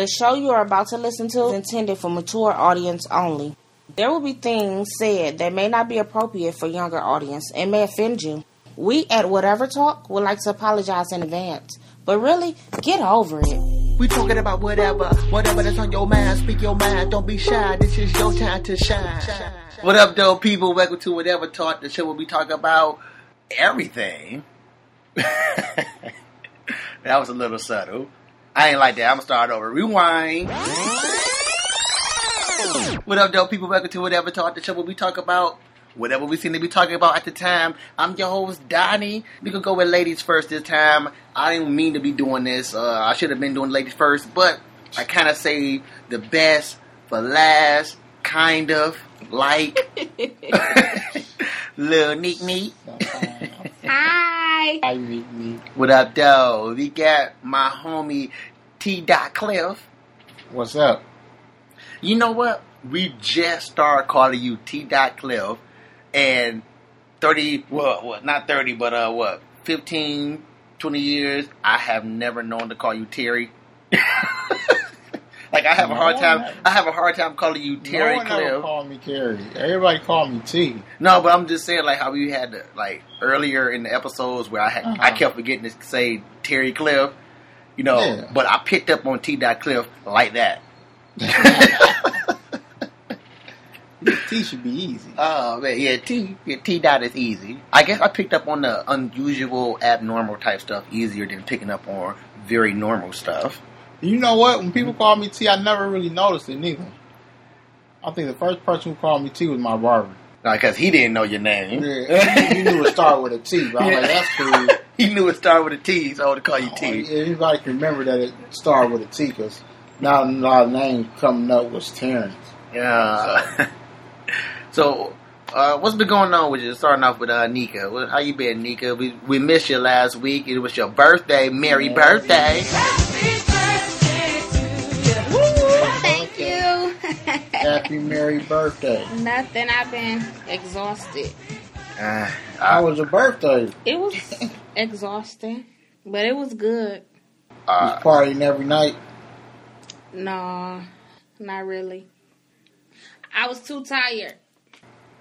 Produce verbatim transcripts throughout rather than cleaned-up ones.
The show you are about to listen to is intended for mature audience only. There will be things said that may not be appropriate for younger audience and may offend you. We at Whatever Talk would like to apologize in advance, but really, get over it. We talking about whatever, whatever that's on your mind, speak your mind, don't be shy, this is your time to shine. What up, though, people? Welcome to Whatever Talk, the show where we talk about everything. That was a little subtle. I ain't like that. I'm going to start over. Rewind. What up, dope people? Welcome to Whatever Talk, the show where we talk about whatever we seem to be talking about at the time. I'm your host, Donnie. We can go with ladies first this time. I didn't mean to be doing this. Uh, I should have been doing ladies first, but I kind of saved the best for last, kind of, like. Lil Neek Neek. Hi. Hi, Neek Neek. What up, though? We got my homie T. Cliff. What's up? You know what? We just started calling you T. Cliff, and thirty, well, well, not thirty, but uh, what, fifteen, twenty years, I have never known to call you Terry. Like I have no, a hard time. Not. I have a hard time calling you Terry. No one Cliff. Ever called me Terry. Everybody called me T. No, but I'm just saying, like how we had to, like earlier in the episodes where I had, uh-huh. I kept forgetting to say Terry Cliff. You know, yeah. But I picked up on T. Cliff like that. T should be easy. Oh man, yeah, T yeah, T dot is easy. I guess I picked up on the unusual, abnormal type stuff easier than picking up on very normal stuff. You know what? When people call me T, I never really noticed it neither. I think the first person who called me T was my barber. No, because he didn't know your name. Yeah, he knew it started with a T, but I'm yeah. like, that's cool. He knew it started with a T, so I would call you oh, T. Yeah, everybody can remember that it started with a T, because not a lot of names coming up was Terrence. Yeah. So, so uh, what's been going on with you? Starting off with uh, Nika. How you been, Nika? We, we missed you last week. It was your birthday. Merry yeah. birthday. Happy merry birthday. Nothing. I've been exhausted. Uh, How was your birthday? It was exhausting, but it was good. Uh, was partying every night? No, not really. I was too tired.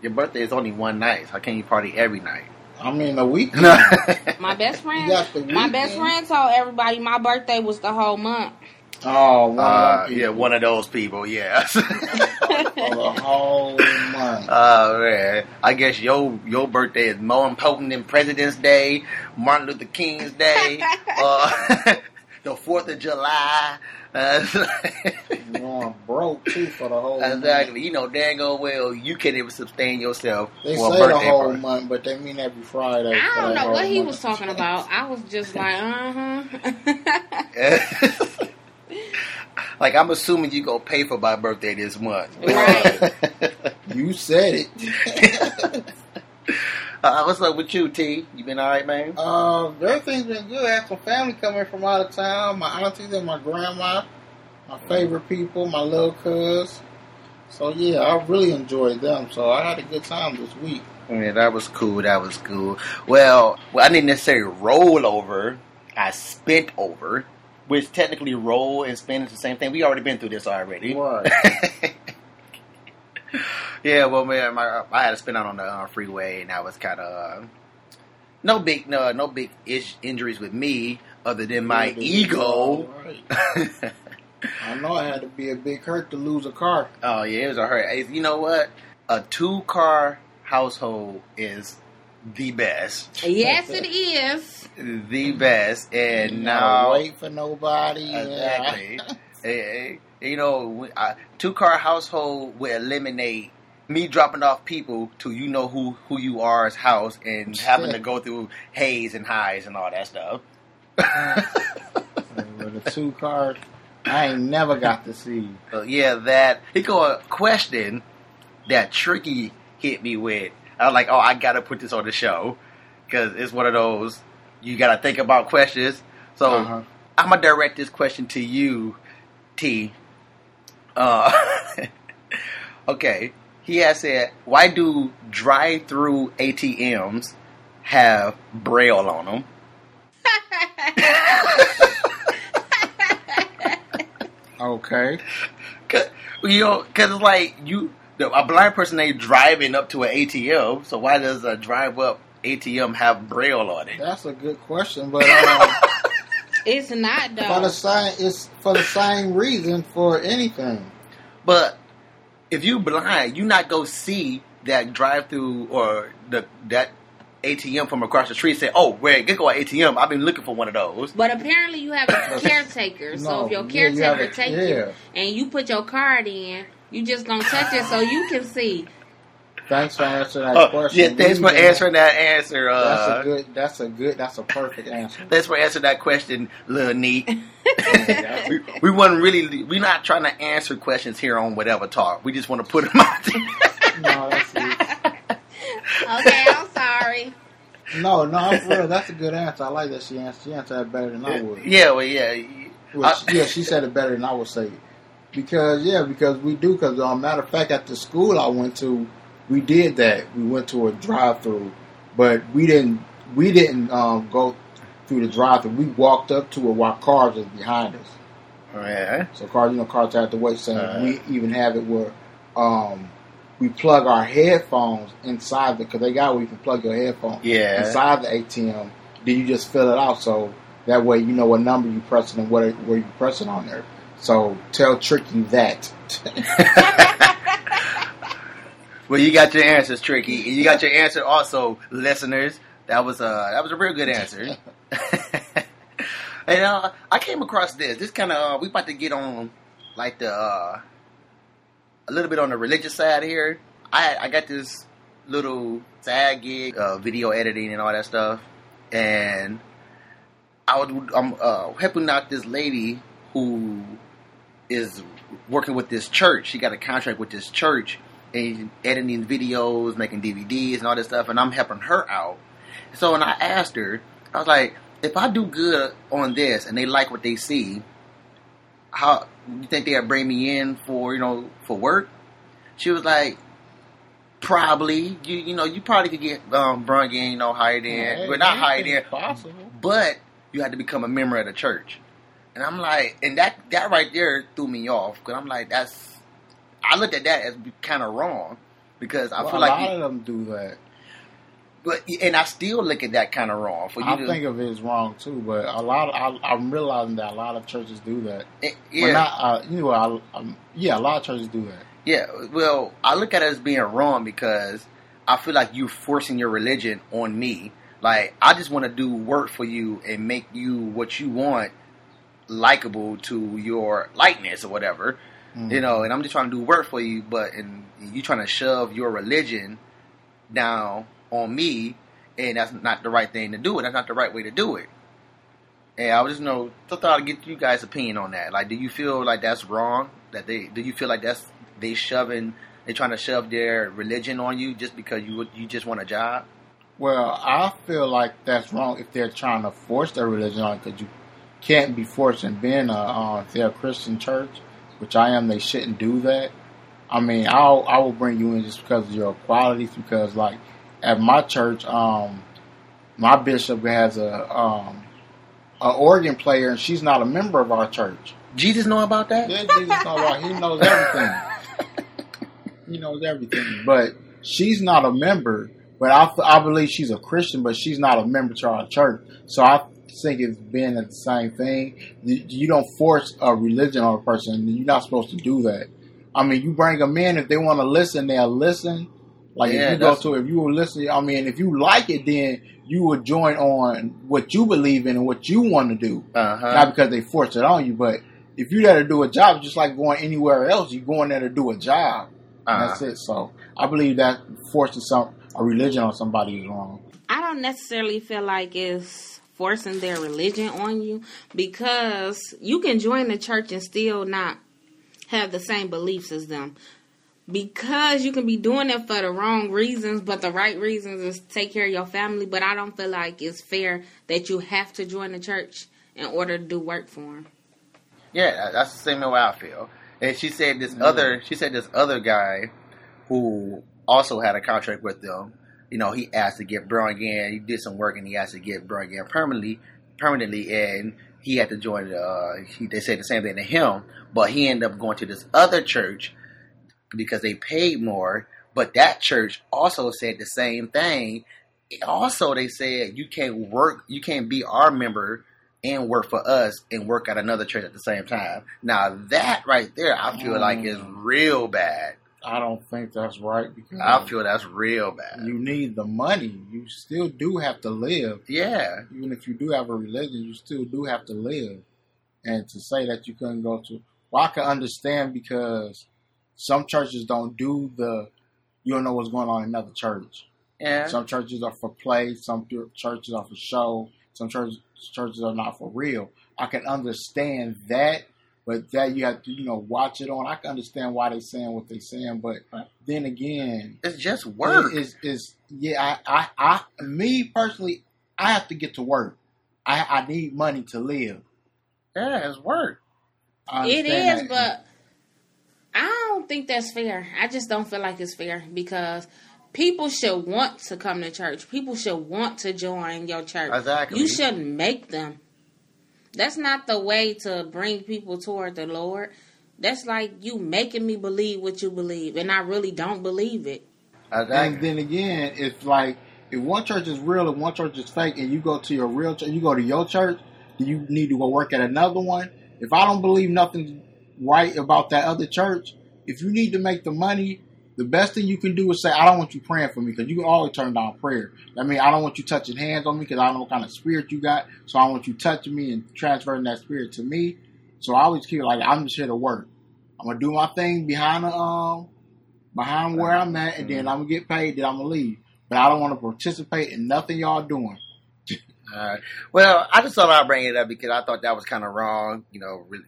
Your birthday is only one night. How can you party every night? I mean, a week. my best friend. My best friend told everybody my birthday was the whole month. Oh, one uh, of yeah, one of those people, yes. For the whole month. Oh, man. I guess your your birthday is more important than President's Day, Martin Luther King's Day, uh, the fourth of July. Uh, you know, I'm broke, too, for the whole exactly. month. Exactly. You know, dang old well, you can't even sustain yourself. They for say a the whole party. Month, but they mean every Friday. I don't know what he month. Was talking about. I was just like, uh-huh. Like, I'm assuming you go pay for my birthday this month. Right. You said it. uh, what's up with you, T? You been all right, man? Uh, everything's been good. I have some family coming from out of town. My aunties and my grandma. My favorite people. My little cuz. So, yeah, I really enjoyed them. So, I had a good time this week. Yeah, that was cool. That was cool. Well, well I didn't necessarily roll over. I spent over. Which technically roll and spin is the same thing. We already been through this already. Right. Yeah, well, man, my, I had to spin out on the uh, freeway, and I was kind of uh, no big, no, no big ish injuries with me, other than my yeah, ego. Right. I know it had to be a big hurt to lose a car. Oh yeah, it was a hurt. You know what? A two-car household is the best. Yes, it is. The best, and you now wait for nobody. Exactly. Hey, you know, a two-car household will eliminate me dropping off people to you know who who you are's house and having to go through hays and highs and all that stuff. With a two-car, I ain't never got to see you. Uh, yeah, that he got a question that Tricky hit me with. I was like, oh, I gotta put this on the show because it's one of those. You got to think about questions. So, uh-huh. I'm going to direct this question to you, T. Uh, okay. He has said, why do drive-through A T Ms have Braille on them? Okay. Cause, you know, because like you, a blind person ain't driving up to an A T M, so why does a drive up A T M have Braille on it? That's a good question, but um, it's not though. For the same, it's for the same reason for anything. But if you blind, you not go see that drive through or the that A T M from across the street. Say, oh, wait, get go at A T M. I've been looking for one of those. But apparently, you have a caretaker. So no, if your caretaker yeah, takes yeah. you and you put your card in, you just gonna touch it so you can see. Thanks for answering that uh, question. Yeah, thanks for answering that answer. Uh, that's a good. That's a good. That's a perfect answer. Thanks for answering that question, Lil Neat. we, we wasn't really. We're not trying to answer questions here on Whatever Talk. We just want to put them out there. No, that's it. Okay, I'm sorry. No, no, I'm for real. That's a good answer. I like that she answered. She answered that better than I would. Yeah, well, yeah, well, she, yeah. She said it better than I would say it. Because yeah, because we do. Because um, matter of fact, at the school I went to. We did that. We went to a drive-through, but we didn't. We didn't um, go through the drive-through. We walked up to it while cars was behind us. All right. So cars, you know, cars have to wait. So right. We even have it where um, we plug our headphones inside the because they got where you can plug your headphones yeah. inside the A T M. Then you just fill it out so that way you know what number you pressing and what where you pressing on there. So tell Tricky that. Well, you got your answers, Tricky. You got your answer also, listeners. That was a, that was a real good answer. And uh, I came across this. This kind of, uh, we about to get on, like, the, uh, a little bit on the religious side here. I I got this little side gig, uh, video editing and all that stuff. And I was I'm, uh, helping out this lady who is working with this church. She got a contract with this church. And editing videos, making D V Ds and all this stuff, and I'm helping her out. So, and I asked her, I was like, if I do good on this and they like what they see, how you think they'll bring me in for, you know, for work? She was like, probably. You you know, you probably could get um, brung in, you know, hired in. Yeah, well, not hired in, possible. But you had to become a member of the church. And I'm like, and that, that right there threw me off because I'm like, that's I looked at that as kind of wrong because I well, feel like a lot you, of them do that. But and I still look at that kind of wrong. For you I to, think of it as wrong too, but a lot. Of, I, I'm realizing that a lot of churches do that. It, yeah, not, uh, you know, I, yeah, a lot of churches do that. Yeah, well, I look at it as being wrong because I feel like you're forcing your religion on me. Like I just want to do work for you and make you what you want, likable to your likeness or whatever. Mm-hmm. You know, and I'm just trying to do work for you, but and you trying to shove your religion down on me, and that's not the right thing to do. It. That's not the right way to do it. And I was just you know, just thought I'd get you guys' opinion on that. Like, do you feel like that's wrong? That they do you feel like that's they shoving, they trying to shove their religion on you just because you you just want a job? Well, I feel like that's wrong if they're trying to force their religion on because you can't be forcing being a uh, if they're a Christian church. Which I am, they shouldn't do that. I mean, I'll, I will bring you in just because of your qualities, because, like, at my church, um, my bishop has a um, an organ player, and she's not a member of our church. Jesus know about that? Yeah, Jesus know about He knows everything. He knows everything. But she's not a member, but I, I believe she's a Christian, but she's not a member to our church. So I... think it's been the same thing. You don't force a religion on a person. You're not supposed to do that. I mean, you bring them in if they want to listen, they'll listen. Like yeah, if you go to, if you were listening, I mean, if you like it, then you would join on what you believe in and what you want to do. Uh-huh. Not because they force it on you, but if you're there to do a job, just like going anywhere else, you're going there to do a job. Uh-huh. That's it. So I believe that forcing some a religion on somebody is wrong. I don't necessarily feel like it's forcing their religion on you because you can join the church and still not have the same beliefs as them because you can be doing it for the wrong reasons, but the right reasons is take care of your family. But I don't feel like it's fair that you have to join the church in order to do work for them. Yeah, that's the same way I feel. And she said this mm-hmm. other, she said this other guy who also had a contract with them. You know, he asked to get brung in. He did some work, and he asked to get brung in permanently. Permanently, and he had to join, uh, he, they said the same thing to him, but he ended up going to this other church because they paid more, but that church also said the same thing. Also, they said, you can't work, you can't be our member and work for us and work at another church at the same time. Now, that right there, I feel mm. like is real bad. I don't think that's right. Because I feel that's real bad. You need the money. You still do have to live. Yeah. Even if you do have a religion, you still do have to live. And to say that you couldn't go to... Well, I can understand because some churches don't do the... You don't know what's going on in another church. Yeah. Some churches are for play. Some churches are for show. Some churches churches are not for real. I can understand that. But that you have to, you know, watch it on. I can understand why they saying what they saying, but then again, it's just work. Is is yeah? I, I I me personally, I have to get to work. I I need money to live. Yeah, it's work. It is, that. But I don't think that's fair. I just don't feel like it's fair because people should want to come to church. People should want to join your church. Exactly. You shouldn't make them. That's not the way to bring people toward the Lord. That's like you making me believe what you believe, and I really don't believe it. And then again, it's like if one church is real and one church is fake, and you go to your real church, you go to your church, you need to go work at another one. If I don't believe nothing right about that other church, if you need to make the money, the best thing you can do is say, I don't want you praying for me, because you can always turn down prayer. I mean, I don't want you touching hands on me because I don't know what kind of spirit you got. So I want you touching me and transferring that spirit to me. So I always keep it like, I'm just here to work. I'm going to do my thing behind the um, behind where I'm at, and then I'm going to get paid, then I'm going to leave. But I don't want to participate in nothing y'all doing. All right. Well, I just thought I'd bring it up because I thought that was kind of wrong, you know, really.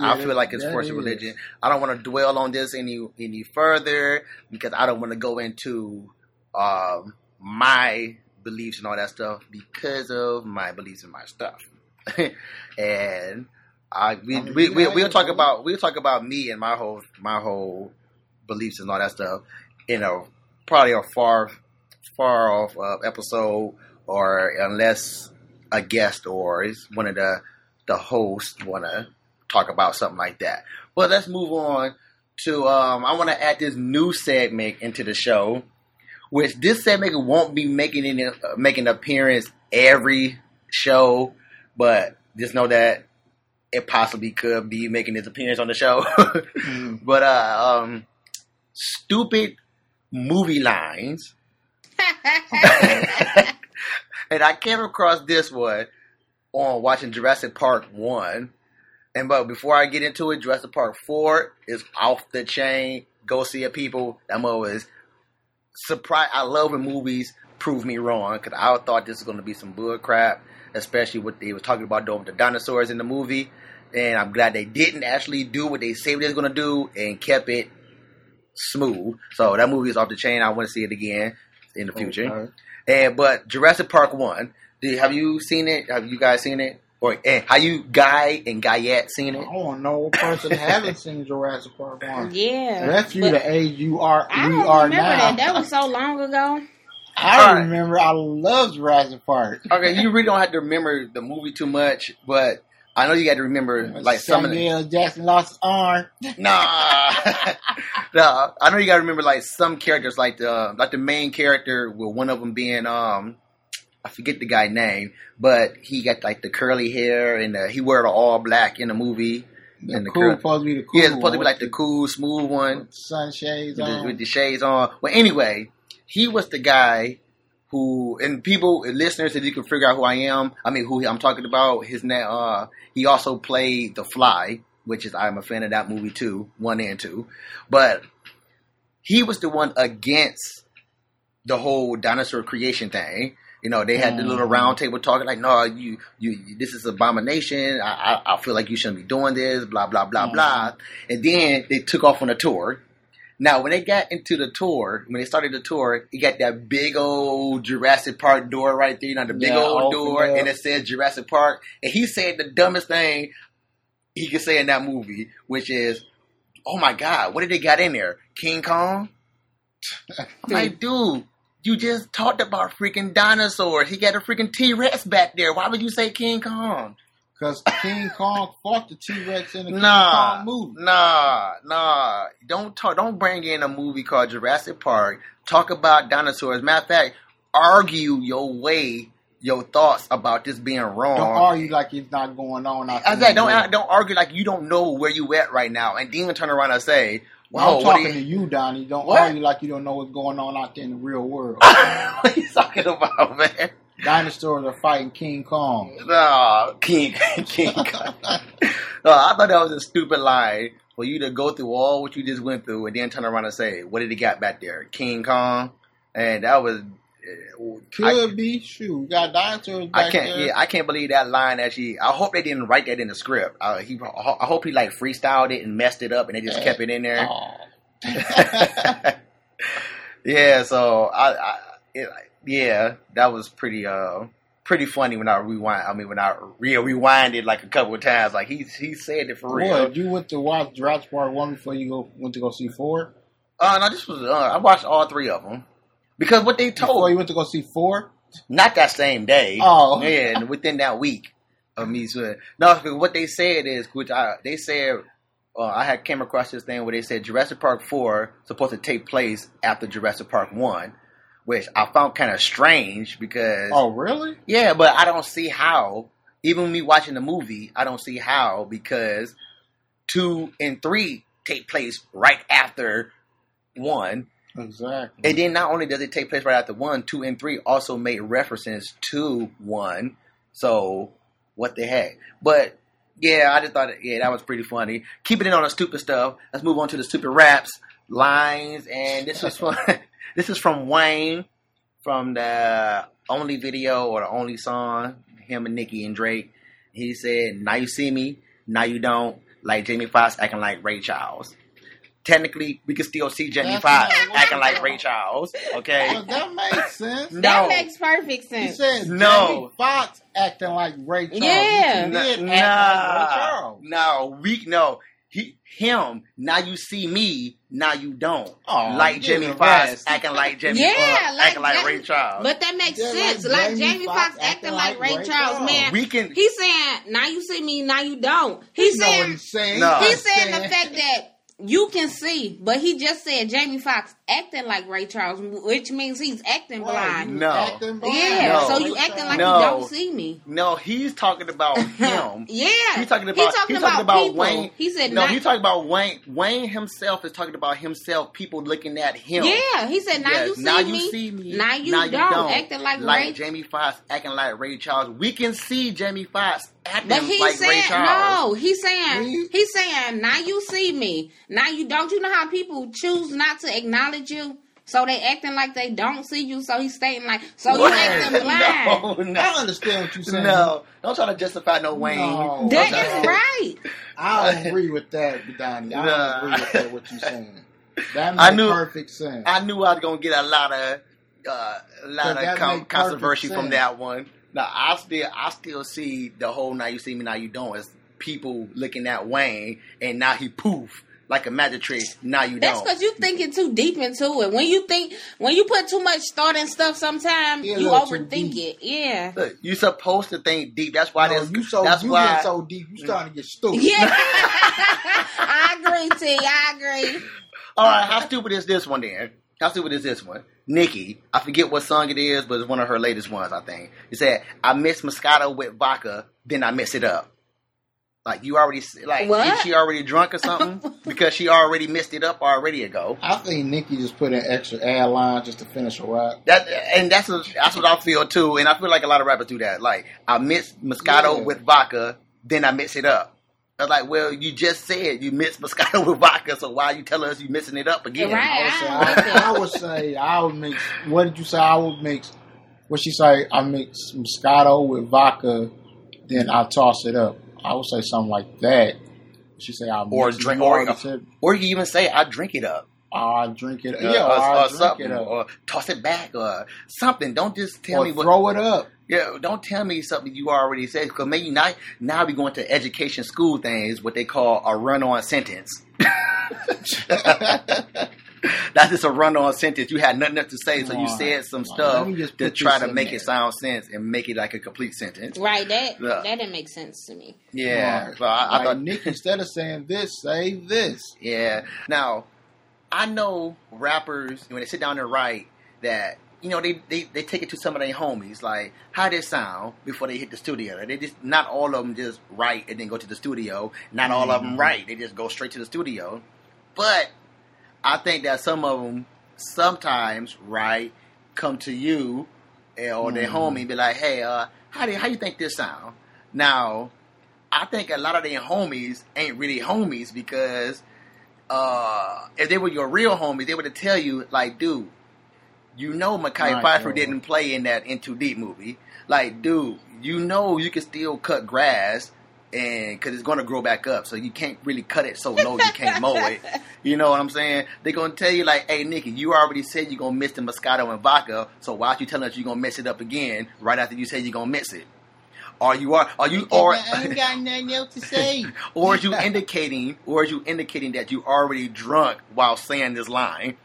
Yeah, I feel like it's forcing religion. I don't want to dwell on this any any further because I don't want to go into um, my beliefs and all that stuff because of my beliefs and my stuff. and I we I mean, we, we we'll talk about we'll talk about me and my whole my whole beliefs and all that stuff in a probably a far far off uh, episode, or unless a guest or is one of the the hosts wanna talk about something like that. Well, let's move on to, um, I want to add this new segment into the show, which this segment won't be making any, uh, making an appearance every show, but just know that it possibly could be making its appearance on the show. mm. But uh, um, stupid movie lines. And I came across this one on watching Jurassic Park one. And but before I get into it, Jurassic Park four is off the chain. Go see it, people. I'm always surprised. I love when movies prove me wrong, because I thought this was going to be some bull crap, especially what they was talking about doing with the dinosaurs in the movie. And I'm glad they didn't actually do what they said they was going to do and kept it smooth. So that movie is off the chain. I want to see it again in the future. Okay. And but Jurassic Park one, did, have you seen it? Have you guys seen it? Or and how you Guy and Guyette seen it? I don't know what person haven't seen Jurassic Park one. Yeah, that's you the age you are. I don't are remember now. That. That was so long ago. I right. remember. I love Jurassic Park. Okay, you really don't have to remember the movie too much, but I know you got to remember yeah, like Samuel some of the Jackson lost his arm. Nah, no, I know you got to remember like some characters, like the like the main character, with one of them being um. I forget the guy's name, but he got like the curly hair and the, he wore the all black in the movie. The and the cool, curly, supposed to be the cool. Yeah, it's supposed to be like the, the cool, smooth one. With sun shades with on. The, with the shades on. Well, anyway, he was the guy who, and people, and listeners, if you can figure out who I am, I mean, who I'm talking about, his name, uh, he also played The Fly, which is, I'm a fan of that movie too, one and two. But he was the one against the whole dinosaur creation thing. You know, they had the little round table talking like, no, you, you, this is abomination. I, I, I feel like you shouldn't be doing this, blah, blah, blah, mm. blah. And then they took off on a tour. Now, when they got into the tour, when they started the tour, you got that big old Jurassic Park door right there, you know, the big yeah, old door, and it says Jurassic Park. And he said the dumbest thing he could say in that movie, which is, oh my God, what did they got in there? King Kong? I'm like, dude. You just talked about freaking dinosaurs. He got a freaking T-Rex back there. Why would you say King Kong? Because King Kong fought the T-Rex in the nah, King Kong movie. Nah, nah. Don't talk, don't bring in a movie called Jurassic Park. Talk about dinosaurs. Matter of fact, argue your way, your thoughts about this being wrong. Don't argue like it's not going on. I said, don't, don't argue like you don't know where you at right now. And then turn around and say... Well, I'm talking to you, Donnie. Don't what? argue like you don't know what's going on out there in the real world. What are you talking about, man? Dinosaurs are fighting King Kong. No, King King Kong. No, I thought that was a stupid line for you to go through all what you just went through and then turn around and say, what did he got back there? King Kong? And that was... Could I, be shoot. We got dinosaurs back I can't, there. Yeah, I can't believe that line actually. I hope they didn't write that in the script. Uh, he, I hope he like freestyled it and messed it up, and they just kept it in there. Oh. yeah. So I, I it, yeah, that was pretty, uh, pretty funny when I rewind. I mean, when I re- rewinded like a couple of times, like he he said it for Boy, real. You went to watch Jurassic Park one before you go went to go see four? Uh, no, this was uh, I watched all three of them. Because what they told... Before you went to go see four? Not that same day. Oh. Yeah, within that week of me. So, no, what they said is, which I, they said, uh, I had came across this thing where they said Jurassic Park four supposed to take place after Jurassic Park one, which I found kind of strange because... Oh, really? Yeah, but I don't see how. Even me watching the movie, I don't see how because two and three take place right after one. Exactly. And then not only does it take place right after one, two and three also made references to one. So what the heck? But yeah, I just thought, yeah, that was pretty funny. Keeping it on the stupid stuff. Let's move on to the stupid raps, lines, and this was from this is from Wayne from the Only video or the Only song. Him and Nicki and Drake. He said, "Now you see me, now you don't." Like Jamie Foxx acting like Ray Charles. Technically, we can still see Jamie Foxx acting like Ray Charles, okay? Well, that makes sense. No. That makes perfect sense. He says no. Jamie Foxx acting like Ray Charles. Yeah. N- acting nah. like Ray Charles. No, we, no. He, him, now you see me, now you don't. Oh, like Jamie Foxx acting like Jamie yeah, Foxx, like, acting like that, Ray Charles. But that makes yeah, sense. Like, like Jamie Foxx acting like Ray, Ray Charles, Charles, man. We can, he's saying, now you see me, now you don't. He's saying, no, he's saying, no. he's saying the fact that you can see, but he just said Jamie Foxx acting like Ray Charles, which means he's acting blind. No. Acting blind? Yeah, no. so you acting like no. you don't see me. No, he's talking about him. yeah. He's talking about, he's talking he's talking about, about Wayne. He said no, not, he's talking about Wayne. Wayne himself is talking about himself, people looking at him. Yeah, he said, now yes, you see now me. Now you see me. Now you, now you don't. don't. Acting like, like Ray. Like Jamie Foxx acting like Ray Charles. We can see Jamie Foxx. But he's like saying no. He's saying really? he's saying now you see me. Now you don't. You know how people choose not to acknowledge you, so they acting like they don't see you. So he's stating like so what? you acting blind. No, no. I understand what you're saying. No, don't try to justify no Wayne. No, that is to... right. I don't agree with that, Donnie. I no. don't agree with that. What you're saying. That makes I knew, perfect sense. I knew I was gonna get a lot of uh, a lot of com- controversy from that one. No, I still, I still see the whole "now you see me, now you don't" as people looking at Wayne, and now he poof like a magic trick. Now you That's don't. That's because you thinking too deep into it. When you think, when you put too much thought in stuff, sometimes yeah, you overthink it. Yeah, look, you're supposed to think deep. That's why no, you so that's you why get so deep. You starting to get stupid. Yeah, I agree, T. I agree. All right, how stupid is this one then? How stupid is this one? Nicki, I forget what song it is, but it's one of her latest ones, I think. It said, I mix Moscato with vodka, then I mix it up. Like, you already, like, what? Is she already drunk or something? Because she already mixed it up already ago. I think Nicki just put an extra ad line just to finish her rap. That, and that's a, that's what I feel, too. And I feel like a lot of rappers do that. Like, I mix Moscato yeah. with vodka, then I mix it up. I was like, well, you just said you mixed Moscato with vodka, so why are you telling us you mixing it up again? Right. I would say, I, I would say, I would mix, what did you say? I would mix, what she say? I mix Moscato with vodka, then I toss it up. I would say something like that. She say, I or mix drink, or, or, or you even say, I drink it up. I drink it up. Yeah, or, or, I or drink something, it up. Or toss it back, or something. Don't just tell or me what. Throw it up. Yeah, don't tell me something you already said, because maybe not, now we're going to education school things, what they call a run-on sentence. That's just a run-on sentence. You had nothing else to say, so oh, you said some oh, stuff to try to make there. It sound sense and make it like a complete sentence. Right, that uh, that didn't make sense to me. Yeah. Oh, so I, like I thought, Nick, instead of saying this, say this. Yeah. Now, I know rappers, when they sit down and write, that, you know, they, they, they take it to some of their homies, like, how they sound before they hit the studio. They just, not all of them just write and then go to the studio. Not all mm-hmm. of them write. They just go straight to the studio. But I think that some of them sometimes, right, come to you or mm-hmm. their homie and be like, hey, uh, how do, how you think this sound? Now, I think a lot of their homies ain't really homies because uh, if they were your real homies, they would tell you, like, dude, you know Mekhi Phifer didn't play in that In Too Deep movie. Like, dude, you know you can still cut grass and because it's going to grow back up. So you can't really cut it so low you can't mow it. You know what I'm saying? They're going to tell you, like, hey, Nicki, you already said you're going to miss the Moscato and vodka. So why are you telling us you're going to mess it up again right after you say you're going to miss it? Or you are, are you, or, I ain't got nothing else to say. Or is you indicating, or is you indicating that you already drunk while saying this line?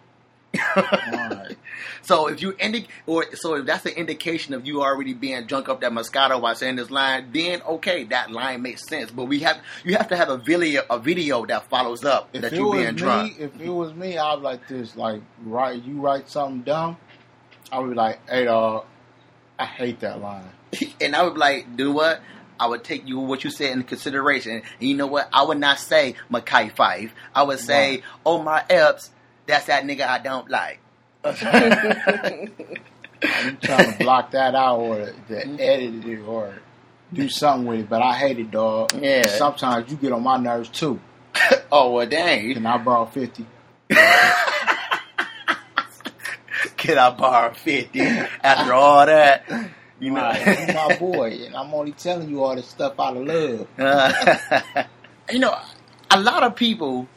Right. So if you indic- or so if that's an indication of you already being drunk up that Moscato while saying this line, then okay, that line makes sense. But we have you have to have a video a video that follows up if that you being me, drunk. If it was me, I'd be like this, like right, you write something dumb, I would be like, hey dog, I hate that line, and I would be like, do what? I would take you what you said into consideration. And you know what? I would not say Mekhi Phifer. I would say, right. oh my Epps. That's that nigga I don't like. I'm trying to block that out or to edit it or do something with it, but I hate it, dog. Yeah. Sometimes you get on my nerves too. Oh well, dang! Can I borrow fifty? Can I borrow fifty? After all that, you know, I'm my boy, and I'm only telling you all this stuff out of love. Uh, you know, a lot of people.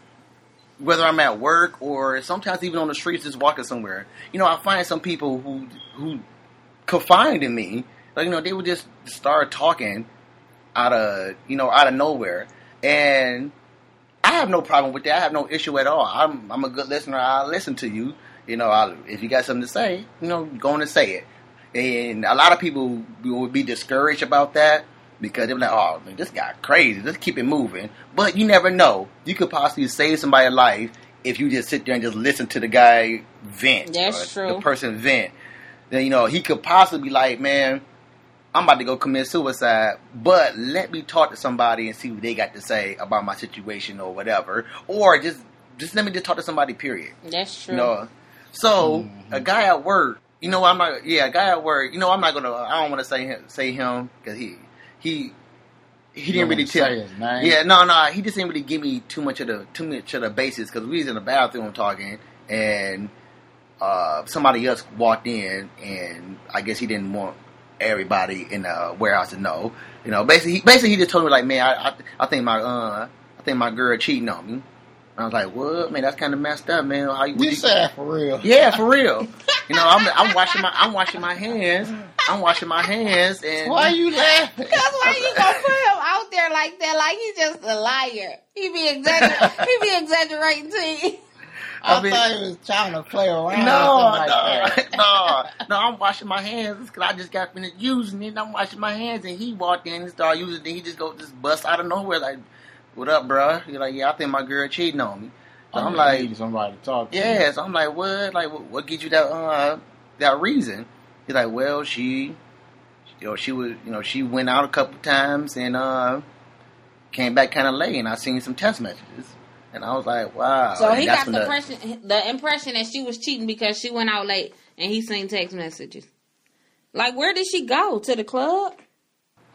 Whether I'm at work or sometimes even on the streets just walking somewhere. You know, I find some people who who confide in me. Like, you know, they would just start talking out of, you know, out of nowhere. And I have no problem with that. I have no issue at all. I'm I'm a good listener. I'll listen to you. You know, I'll, if you got something to say, you know, go on and say it. And a lot of people would be discouraged about that. Because they're like, oh, man, this guy crazy. Let's keep it moving. But you never know. You could possibly save somebody's life if you just sit there and just listen to the guy vent. That's true. The person vent. Then, you know, he could possibly be like, man, I'm about to go commit suicide, but let me talk to somebody and see what they got to say about my situation or whatever. Or just, just let me just talk to somebody, period. That's true. You know? So, mm-hmm. a guy at work, you know, I'm not, yeah, a guy at work, you know, I'm not going to, I don't want to say him, say him, because he, He he didn't really tell. His name. Yeah, no, no. He just didn't really give me too much of the too much of the basis because we was in the bathroom talking, and uh, somebody else walked in, and I guess he didn't want everybody in the warehouse to know. You know, basically, he, basically he just told me like, man, I, I I think my uh I think my girl cheating on me. And I was like, what? Man, that's kind of messed up, man. How you sad for real? Yeah, for real. You know, I'm I'm washing my I'm washing my hands. I'm washing my hands and why are you laughing? Because why you gonna put him out there like that? Like he's just a liar. He be exaggerating. He be exaggerating to you. I, I mean, thought he was trying to play around. No, like no, that. no, no. I'm washing my hands because I just got finished using it. And I'm washing my hands, and he walked in and started using it. And he just go just bust out of nowhere like, "What up, bro?" You're like, "Yeah, I think my girl cheating on me." So I'm, I'm like, need somebody to talk to. Yeah, so I'm like, "What? Like, what, what gives you that uh that reason?" He's like, well, she, you know, she was, you know, she went out a couple times and uh, came back kind of late, and I seen some text messages, and I was like, wow. So he got the impression, the impression that she was cheating because she went out late, and he seen text messages. Like, where did she go? To the club?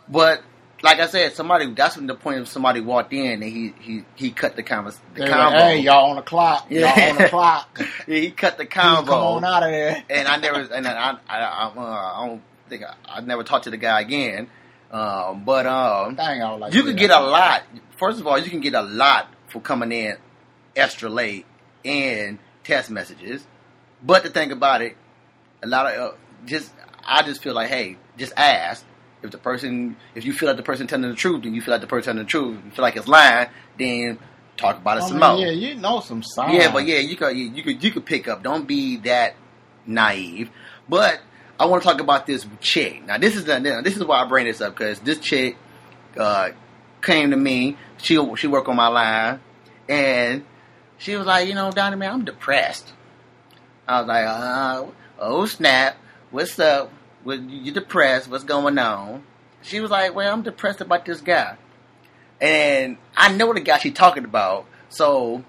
But like I said, somebody. That's when the point of somebody walked in and he he, he cut the convo. The like, hey, y'all on the clock. Yeah. Y'all on the clock. Yeah, he cut the convo. Come on out of there. And I never. And I I, I, uh, I don't think I, I never talked to the guy again. Uh, but um, Dang, I like you could get a lot. First of all, you can get a lot for coming in extra late and text messages. But the thing about it, a lot of uh, just I just feel like, hey, just ask. If the person, if you feel like the person telling the truth, then you feel like the person telling the truth. If you feel like it's lying, then talk about it I some mean, more. Yeah, you know some signs. Yeah, but yeah, you could you, you could you could pick up. Don't be that naive. But I want to talk about this chick. Now this is the, this is why I bring this up, because this chick uh, came to me. She she worked on my line, and she was like, you know, Donnie, man, I'm depressed. I was like, uh, oh snap, what's up? You depressed? What's going on? She was like, well, I'm depressed about this guy. And I know the guy she's talking about. So,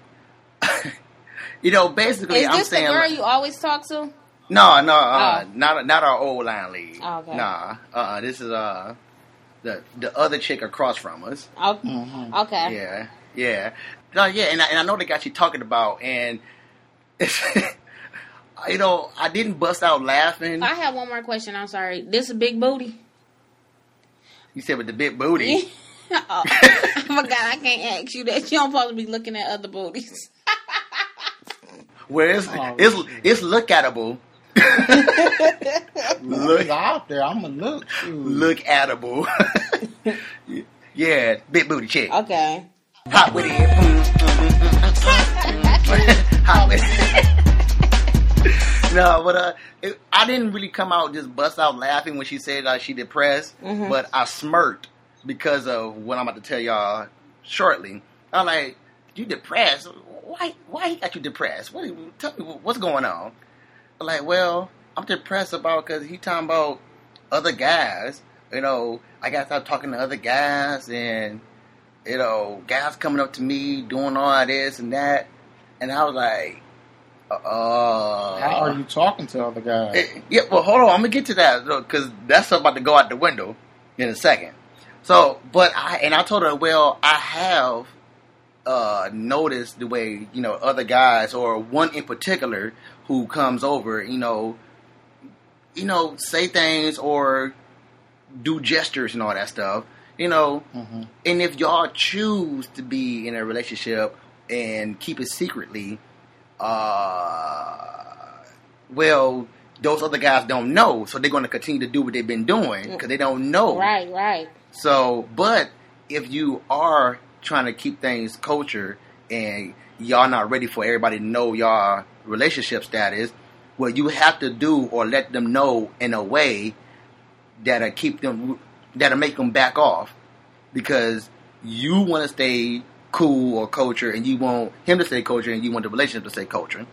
you know, basically, I'm saying... Is this the girl you always talk to? No, no, uh, oh. not not our old line lead. Oh, okay. Nah, uh, this is uh the the other chick across from us. Okay. Mm-hmm. Okay. Yeah, yeah. No, yeah, and I, and I know the guy she's talking about, and... It's you know, I didn't bust out laughing. I have one more question. I'm sorry. This is big booty. You said with the big booty. Oh, I forgot. I can't ask you that. You don't probably be looking at other booties. Where it's, oh, it's it's look-attable. Look out there. I'm going to look. Look-attable. Yeah, big booty chick. Okay. Hot with it. Hot with it. No, but uh, it, I didn't really come out just bust out laughing when she said uh, she depressed, mm-hmm. but I smirked because of what I'm about to tell y'all shortly. I'm like, you depressed? Why? Why he got you depressed? What? Tell me what's going on. I'm like, well, I'm depressed about because he talking about other guys. You know, I gotta stop talking to other guys, and you know, guys coming up to me doing all this and that, and I was like. Uh, How are you talking to other guys? It, yeah, well, hold on. I'm going to get to that because that's about to go out the window in a second. So, but I, and I told her, well, I have uh, noticed the way, you know, other guys or one in particular who comes over, you know, you know, say things or do gestures and all that stuff, you know, mm-hmm. and if y'all choose to be in a relationship and keep it secretly, Uh, well, those other guys don't know, so they're going to continue to do what they've been doing because they don't know. Right, right. So, but if you are trying to keep things culture and y'all not ready for everybody to know y'all relationship status, well, you have to do or let them know in a way that'll keep them, that'll make them back off because you want to stay cool or culture, and you want him to stay culture, and you want the relationship to stay culture.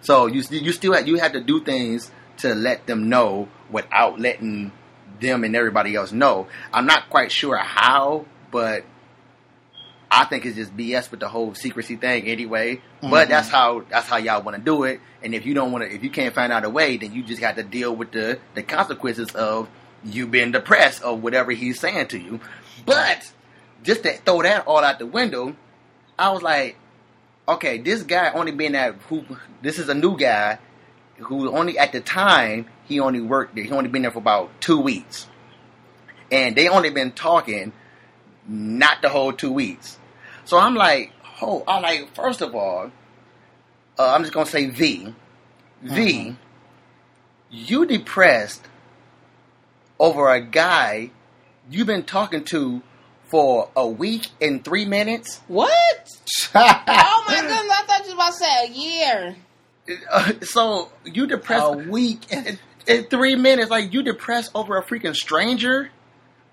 So you you still have, you have to do things to let them know without letting them and everybody else know. I'm not quite sure how, but I think it's just B S with the whole secrecy thing anyway. Mm-hmm. But that's how that's how y'all want to do it. And if you don't want to, if you can't find out a way, then you just have to deal with the the consequences of you being depressed or whatever he's saying to you. But just to throw that all out the window, I was like, okay, this guy only being that, who, this is a new guy who only at the time, he only worked there. He only been there for about two weeks. And they only been talking not the whole two weeks. So I'm like, oh, I'm like, first of all, uh, I'm just going to say V. Mm-hmm. V, you depressed over a guy you've been talking to for a week and three minutes? What? Oh my goodness, I thought you were about to say a year. Uh, so, you depressed... A week and, and three minutes. Like, you depressed over a freaking stranger?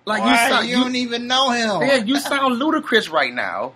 Like, Why? you sound... You, you don't even know him. Yeah, you sound ludicrous right now.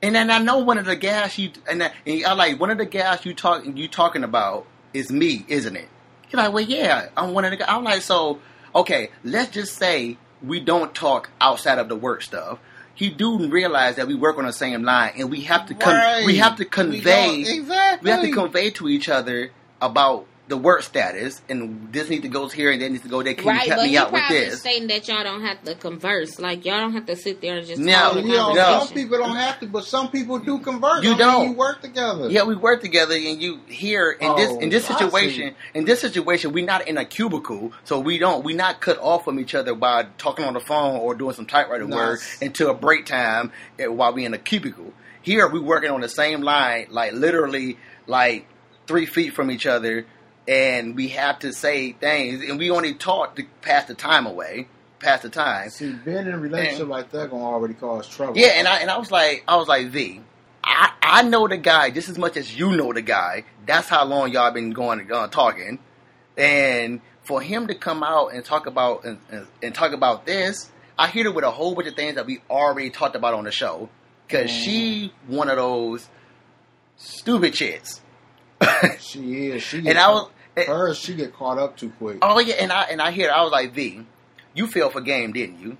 And then I know one of the guys you... And, I, and I like, one of the guys you, talk, you talking about is me, isn't it? You're like, well, yeah, I'm one of the guys. I'm like, so, okay, let's just say... We don't talk outside of the work stuff. He do realize that we work on the same line, and we have to con- right. we have to convey we, exactly. we have to convey to each other about the work status, and this needs to go here and that needs to go there. Can right, you help me out with this? Stating that y'all don't have to converse, like y'all don't have to sit there and just. No, you know, some people don't have to, but some people do converse. You don't. You work together. Yeah, we work together, and you here in oh, this in this situation in this situation we're not in a cubicle, so we don't we not cut off from each other by talking on the phone or doing some typewriter nice. work until a break time while we in a cubicle. Here we working on the same line, like literally like three feet from each other. And we have to say things, and we only talk to pass the time away, pass the time. See, being in a relationship and, like that gonna already cause trouble. Yeah, and I and I was like, I was like, V, I, I know the guy just as much as you know the guy. That's how long y'all been going uh, talking. And for him to come out and talk about and, and, and talk about this, I hit her with a whole bunch of things that we already talked about on the show. Because mm. she one of those stupid chits. She is. She and I was, her, she get caught up too quick. Oh, yeah. And I and I hit her. I was like, V, you fell for game, didn't you?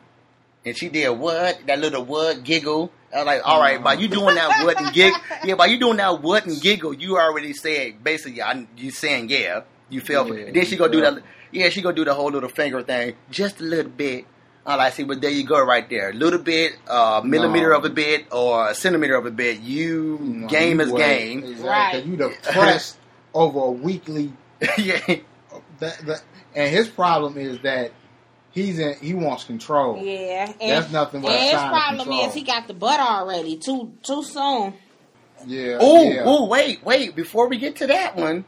And she did what? That little what? Giggle. I was like, all right, mm-hmm. by you doing that what and giggle. Yeah, by you doing that what and giggle, you already said, basically, I, you saying, yeah, you fell yeah, for it. Then she going to do that. Yeah, she going to do the whole little finger thing. Just a little bit. I like, see, but there you go right there. A little bit, uh, millimeter no. of a bit, or a centimeter of a bit. You, no, game you is work. Game. Exactly. Right. You depressed over a weekly. Yeah. That, that, and his problem is that he's in, he wants control. Yeah. And, that's nothing but and his problem control. Is he got the butt already. Too too soon. Yeah. Oh, yeah. oh, wait, wait. Before we get to that one,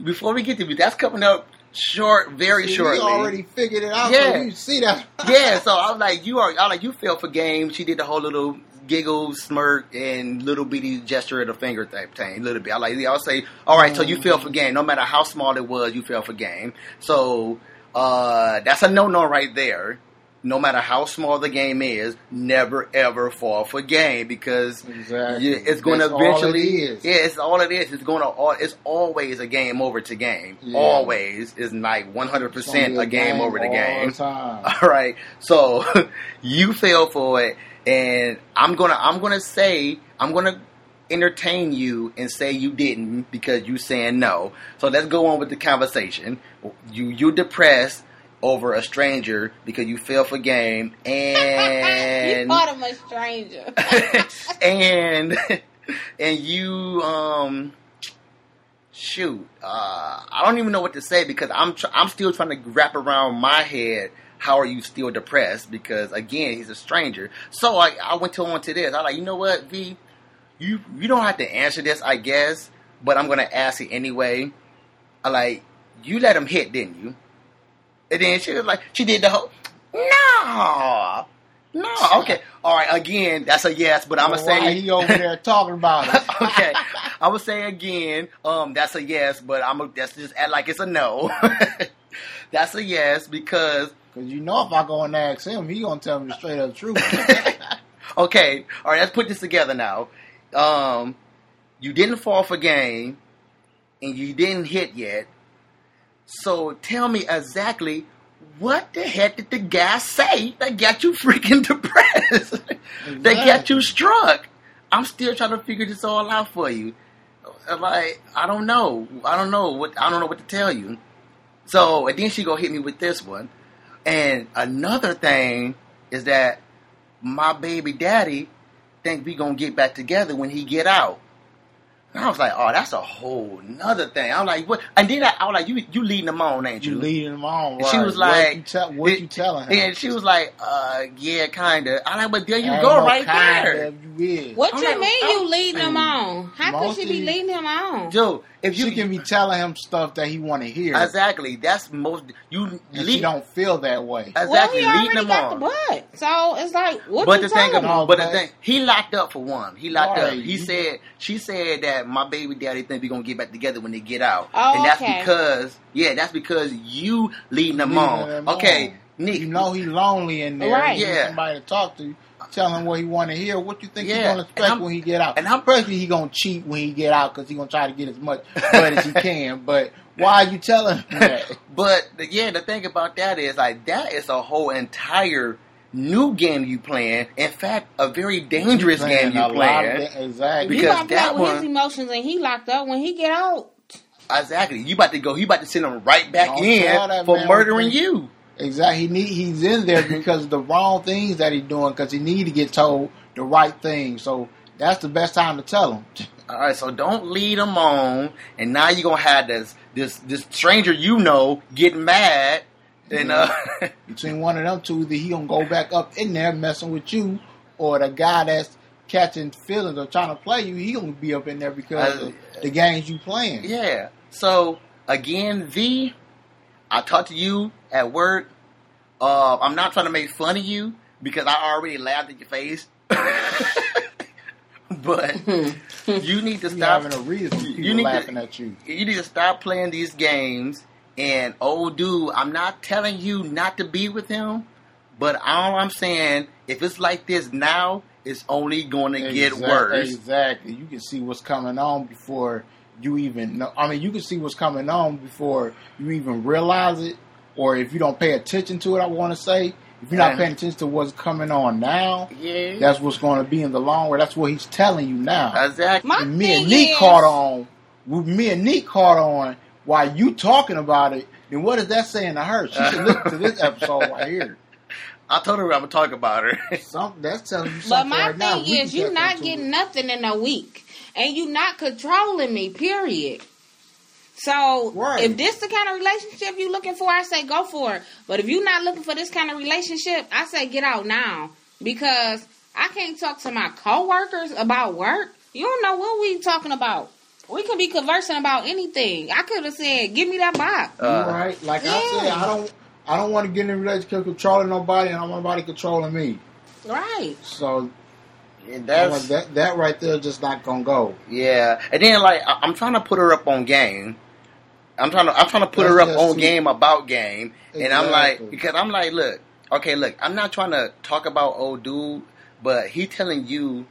before we get to that's coming up. Short, very see, shortly. You already figured it out. Yeah, so you see that. Yeah, so I was like, you are. I like you fell for game. She did the whole little giggle, smirk, and little bitty gesture of the finger type thing. Little bit. I like. I would say, all right. Mm-hmm. So you fell for game. No matter how small it was, you fell for game. So uh, that's a no-no right there. No matter how small the game is, never ever fall for game because exactly. you, it's going to eventually. It yeah, it's all it is. It's going to. It's always a game over to game. Yeah. Always is like one hundred percent a game over to game. Time. All right, so you fell for it, and I'm gonna. I'm gonna say. I'm gonna entertain you and say you didn't because you saying no. So let's go on with the conversation. You you depressed. Over a stranger because you fell for game and you thought of a stranger and and you um shoot uh, I don't even know what to say because I'm tr- I'm still trying to wrap around my head how are you still depressed because again he's a stranger so I, I went to on to this I like you know what V you you don't have to answer this I guess but I'm gonna ask it anyway I like you let him hit didn't you. And then she was like, she did the whole, no, no, okay, all right, again, that's a yes, but I'm gonna say why he over there talking about it. Okay, I would say again, um, that's a yes, but I'm gonna that's just act like it's a no. That's a yes because because you know if I go and ask him, he gonna tell me the straight up truth. Okay, all right, let's put this together now. Um, you didn't fall for game, and you didn't hit yet. So tell me exactly what the heck did the guy say that got you freaking depressed? Exactly. That got you struck. I'm still trying to figure this all out for you. Like I don't know. I don't know what I don't know what to tell you. So and then she go hit me with this one. And another thing is that my baby daddy think we gonna get back together when he get out. I was like, oh, that's a whole nother thing. I was like, what? And then I, I was like, you you leading them on, ain't you? You leading them on, right? And she was like, what you, tell, what it, you telling her? And she was like, uh, yeah, kind of. I like, but there you I go right there. You what I'm you like, mean oh, you leading them on? How mostly, could she be leading them on? Dude, if you she can be telling him stuff that he want to hear. Exactly. That's most, you lead, she don't feel that way. Exactly. Well, he already got on. The butt. So it's like, what but you the telling him? No, but the thing, he locked up for one. He locked right. up. He said, she said that my baby daddy think we're gonna get back together when they get out, oh, and that's okay. because yeah, that's because you leading them on. Them okay, on. Nick, you know he's lonely in there. Right. Yeah, he needs somebody to talk to. Tell him what he want to hear. What you think yeah. he's gonna expect when he get out? And I'm personally he gonna cheat when he get out because he gonna try to get as much blood as he can. But why are you telling him that? But yeah, the thing about that is like that is a whole entire. New game you playing? In fact, a very dangerous game you playing. Exactly. Because he that one, with his emotions and he locked up when he get out. Exactly. You about to go. He about to send him right back in for murdering you. Exactly. He need. He's in there because of the wrong things that he's doing. Because he need to get told the right thing. So that's the best time to tell him. All right. So don't lead him on. And now you are gonna have this this this stranger you know getting mad. And, uh, between one of them two, either he gonna go back up in there messing with you, or the guy that's catching feelings or trying to play you, he gonna be up in there because uh, of the games you playing. Yeah. So again, V, I talked to you at work. Uh, I'm not trying to make fun of you because I already laughed at your face. but you need to stop having a reason. People you need laughing to, at you. You need to stop playing these games. And old dude, I'm not telling you not to be with him, but all I'm saying, if it's like this now, it's only going to exactly, get worse. Exactly. You can see what's coming on before you even know. I mean, you can see what's coming on before you even realize it, or if you don't pay attention to it. I want to say. If you're not paying attention to what's coming on now, yeah. that's what's going to be in the long run. That's what he's telling you now. Exactly. My and me and Nick is... caught on. Me and Nick caught on while you talking about it. Then what is that saying to her? She should listen to this episode right here. I told her I'm gonna talk about her. Something that's telling you something. But my right thing now. Is, you're not getting it. Nothing in a week, and you're not controlling me. Period. So, right. if this the kind of relationship you looking for, I say go for it. But if you're not looking for this kind of relationship, I say get out now. Because I can't talk to my coworkers about work. You don't know what we talking about. We could be conversing about anything. I could have said, give me that box. Uh, right. Like yeah. I said, I don't I don't want to get in a relationship controlling nobody, and I don't want nobody controlling me. Right. So... And that's, that that right there just not gonna go. Yeah, and then like I, I'm trying to put her up on game. I'm trying to I'm trying to put that's her up on game about game, exactly. and I'm like because I'm like look, okay, look, I'm not trying to talk about old dude, but he telling you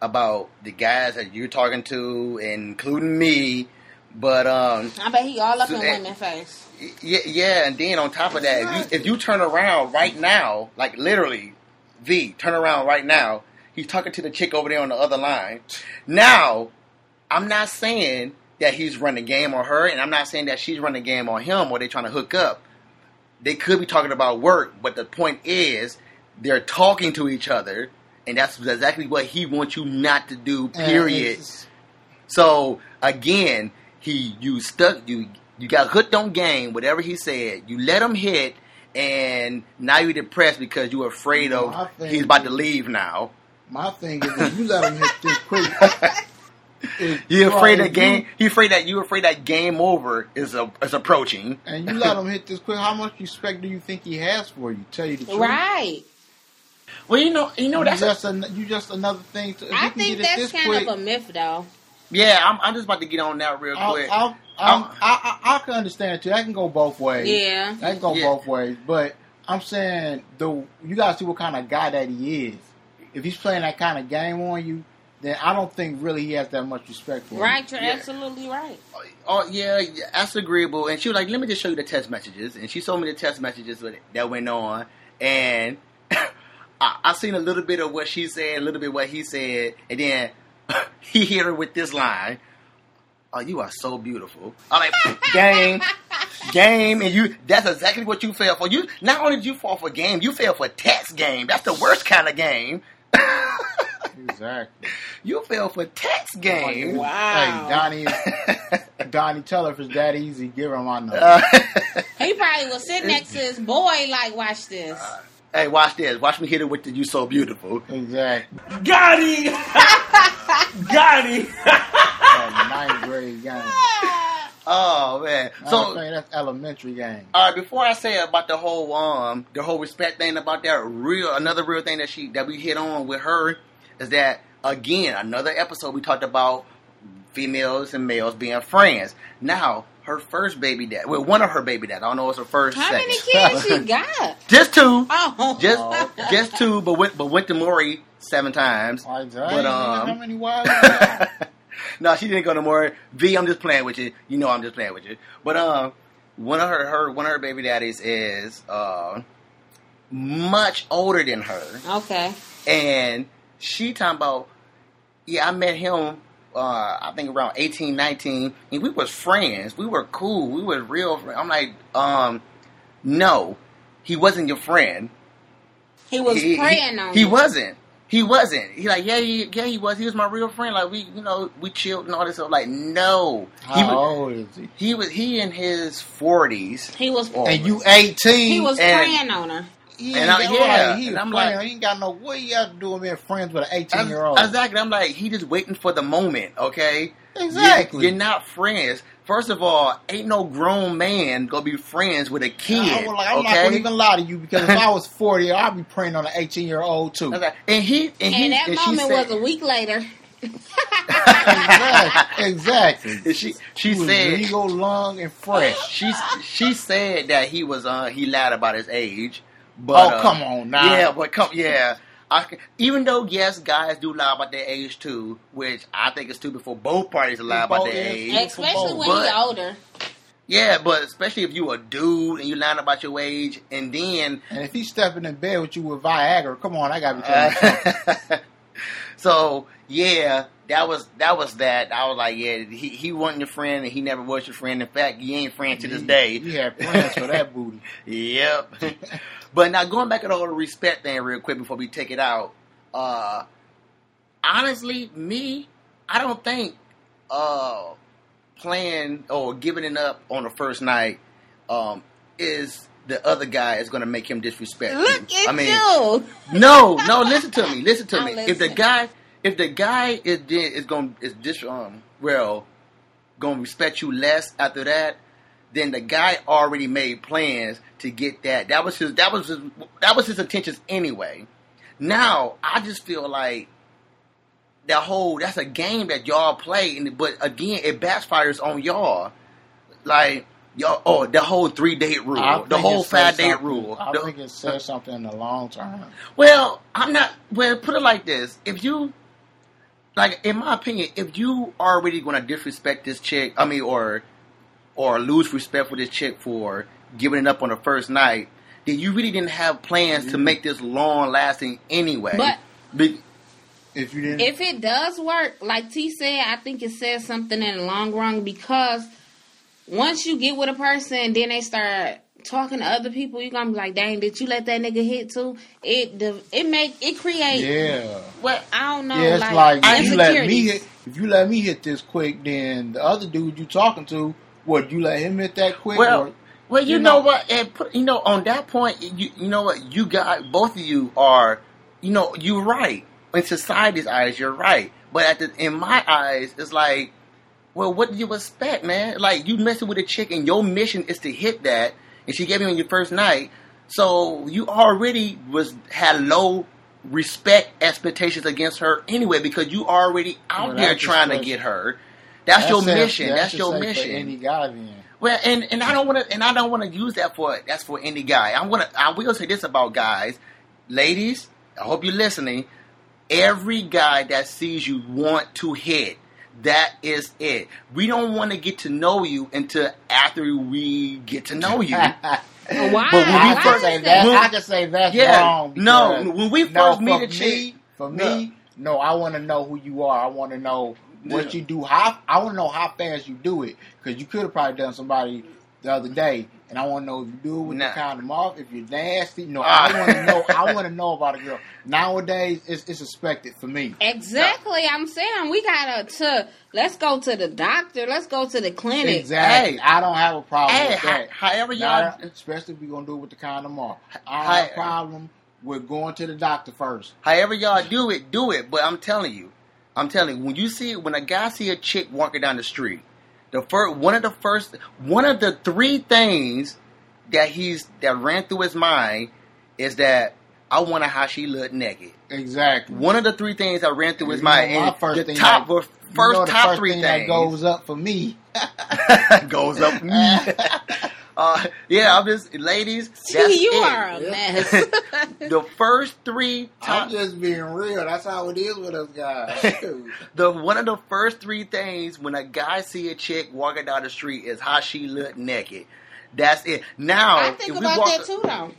about the guys that you're talking to, including me. But um, I bet he all up so, in women's face. Yeah, yeah, and then on top of that, nice. if, you, if you turn around right now, like literally, V, turn around right now. He's talking to the chick over there on the other line. Now, I'm not saying that he's running game on her, and I'm not saying that she's running game on him or they're trying to hook up. They could be talking about work, but the point is they're talking to each other, and that's exactly what he wants you not to do, period. So, again, he you stuck, you, you got hooked on game, whatever he said. You let him hit, and now you're depressed because you're afraid of oh, he's about to leave now. My thing is, if you let him hit this quick, you afraid that game. You afraid that you afraid that game over is a, is approaching. And you let him hit this quick. How much respect do you think he has for you? Tell you the truth, right? Well, you know, you know that's just a, you just another thing. To, I think that's kind quick, of a myth, though. Yeah, I'm, I'm just about to get on that real I'll, quick. I'll, I'll, I'll, I, I I can understand too. I can go both ways. Yeah, I can go yeah. both ways. But I'm saying, the you gotta see what kind of guy that he is. If he's playing that kind of game on you, then I don't think really he has that much respect for you. Right, you're yeah. absolutely right. Oh, yeah, that's agreeable. And she was like, let me just show you the text messages. And she showed me the text messages that went on. And I, I seen a little bit of what she said, a little bit of what he said. And then he hit her with this line. Oh, you are so beautiful. I'm like, game, game, and you—that's exactly what you fell for. You not only did you fall for game, you fell for text game. That's the worst kind of game. Exactly. You fell for text game. Oh, wow. Hey, Donnie, Donnie, tell her if it's that easy, give her my number. Uh, he probably will sit next to his boy like, watch this. Uh, hey, watch this. Watch me hit it with the "You so beautiful." Exactly. Got it. Got it. Ninth grade game. Oh man! So that's elementary game. All right. Before I say about the whole um the whole respect thing about that real another real thing that she that we hit on with her is that again another episode we talked about females and males being friends. Now her first baby dad, well one of her baby dads. I don't know what's her first. How sex. many kids she got? Just two. Oh, just oh. just two. But went but went to Maury seven times. Oh, exactly. But um, how many wives? No, she didn't go no more. V, I'm just playing with you. You know, I'm just playing with you. But um, one of her, her one of her baby daddies is uh, much older than her. Okay. And she talking about, yeah, I met him. Uh, I think around eighteen, nineteen, and we was friends. We were cool. We was real friends. I'm like, um, no, he wasn't your friend. He was he, praying he, on. He you. wasn't. He wasn't. He like, yeah, he, yeah, he was. He was my real friend. Like, we, you know, we chilled and all this stuff. Like, no. How he was, old is he? He was, he in his forties. He was. Always. And you eighteen. He was and, praying on her. And, and I, yeah. Like, he and I'm praying. like. He ain't got no, what you have to do with being friends with an eighteen-year-old? Exactly. I'm like, he just waiting for the moment, okay? Exactly. You're, you're not friends. First of all, ain't no grown man gonna be friends with a kid. I'm, like, I'm okay? not gonna even lie to you because if I was forty, I'd be praying on an eighteen year old too. Okay. And he and, and he, that and moment she said, was a week later. exactly. exactly. She she, she said legal, long, and fresh. She she said that he was uh he lied about his age. But, oh uh, come on now. Yeah, but come yeah. I, even though yes, guys do lie about their age too, which I think is stupid for both parties to lie about their age, especially when you're older. Yeah, but especially if you a dude and you lying about your age, and then and if he's stepping in bed with you with Viagra, come on, I gotta be careful. Uh, so yeah, that was that was that. I was like, yeah, he he wasn't your friend, and he never was your friend. In fact, you ain't friend to this day. You had plans for that booty. Yep. But now going back at all the respect thing real quick before we take it out. Uh, honestly, me, I don't think uh, playing or giving it up on the first night um, is the other guy is going to make him disrespect you. Look at I mean, you. No, no, listen to me, listen to me. Listen. If the guy, if the guy is is going is dis um well going to respect you less after that, then the guy already made plans to get that. That was his. That was his. That was his intentions anyway. Now I just feel like that whole that's a game that y'all play, and but again it backfires on y'all. Like y'all, oh the whole three date rule, the whole five date rule. I the, think it says something in the long term. Well, I'm not. Well, put it like this: if you, like, in my opinion, if you already going to disrespect this chick, I mean, or or lose respect for this chick for giving it up on the first night, then you really didn't have plans mm-hmm. to make this long lasting anyway. But Be- if you didn't, if it does work, like T said, I think it says something in the long run, because once you get with a person, then they start talking to other people. You're gonna be like, dang, did you let that nigga hit too? It it make it create. Yeah. Well, I don't know. Yeah, it's like, like if you let me hit, if you let me hit this quick, then the other dude you talking to. What, you let him hit that quick? Well, or, well, you, you know, know what? And put, you know, on that point, you you know what? You got both of you are, you know, you're right. In society's eyes, you're right. But at the, in my eyes, it's like, well, what do you expect, man? Like, you messing with a chick, and your mission is to hit that, and she gave you on your first night, so you already was had low respect expectations against her anyway, because you already out well, there trying to get her. That's, that's your safe, mission. That's, that's your mission. For any guy, then. Well, and, and I don't want to, and I don't want to use that for that's for any guy. I'm gonna, I will say this about guys, ladies. I hope you're listening. Every guy that sees you want to hit. That is it. We don't want to get to know you until after we get to know you. Well, why? But when I, we first, I, say that, when, I just say that's yeah, wrong. No, when we first no, meet a chick, for me, no, no I want to know who you are. I want to know. What you do, how I want to know how fast you do it, because you could have probably done somebody the other day, and I want to know if you do it with nah. the condom off, if you're nasty. No, uh. I want to know. I want to know about a girl. Nowadays, it's, it's expected for me. Exactly, no. I'm saying we gotta to let's go to the doctor, let's go to the clinic. Exactly, hey, I don't have a problem hey, with that. Hi, however, y'all, Not, especially if we're gonna do it with the condom off, I don't have a problem with going to the doctor first. However, y'all do it, do it. But I'm telling you. I'm telling you, when you see when a guy see a chick walking down the street, the first one of the first one of the three things that he's that ran through his mind is that I wonder how she looked naked. Exactly. One of the three things that ran through his you mind. Know, my and first the top that, first you know, the top first three thing things that goes up for me. goes up for me. uh, yeah, I'm just ladies. That's you it. Are a mess. The first three. Top, I'm just being real. That's how it is with us guys. the one of the first three things when a guy see a chick walking down the street is how she look naked. That's it. Now I think if about we walk, that too, though.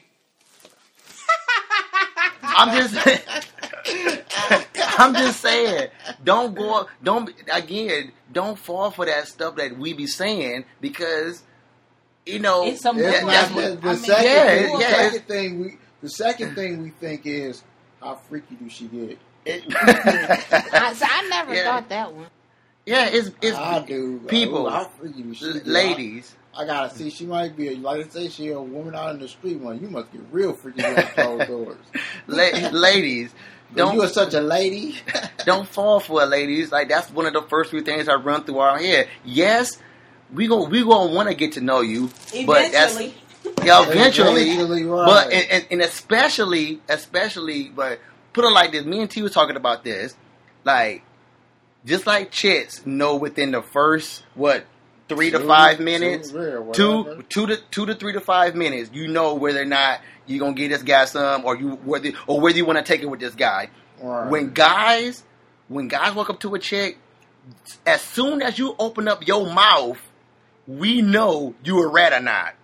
I'm just. I'm just saying. Don't go. Don't again. Don't fall for that stuff that we be saying because. You know, it's like the, the I mean, second, yeah, thing, yeah. second thing we the second thing we think is how freaky do she get? I, so I never yeah. thought that one. Yeah, it's it's I do, people, ooh, freaky do she ladies. I, I gotta see. She might be a, like I say, she a woman out in the street. One, you must get real freaky on closed doors. La- ladies, don't you are such a lady. Don't fall for it, ladies. Like that's one of the first few things I run through our head. Yes. We go. We gonna want to get to know you, eventually. But that's yeah, eventually. eventually right. But and, and, and especially, especially, but put it like this. Me and T was talking about this. Like, just like chicks know within the first, what, three two, to five minutes? Two, two, two, to, two to three to five minutes, you know whether or not you're going to give this guy some or you whether or whether you want to take it with this guy. Right. When guys, when guys walk up to a chick, as soon as you open up your mouth, we know you a rat or not.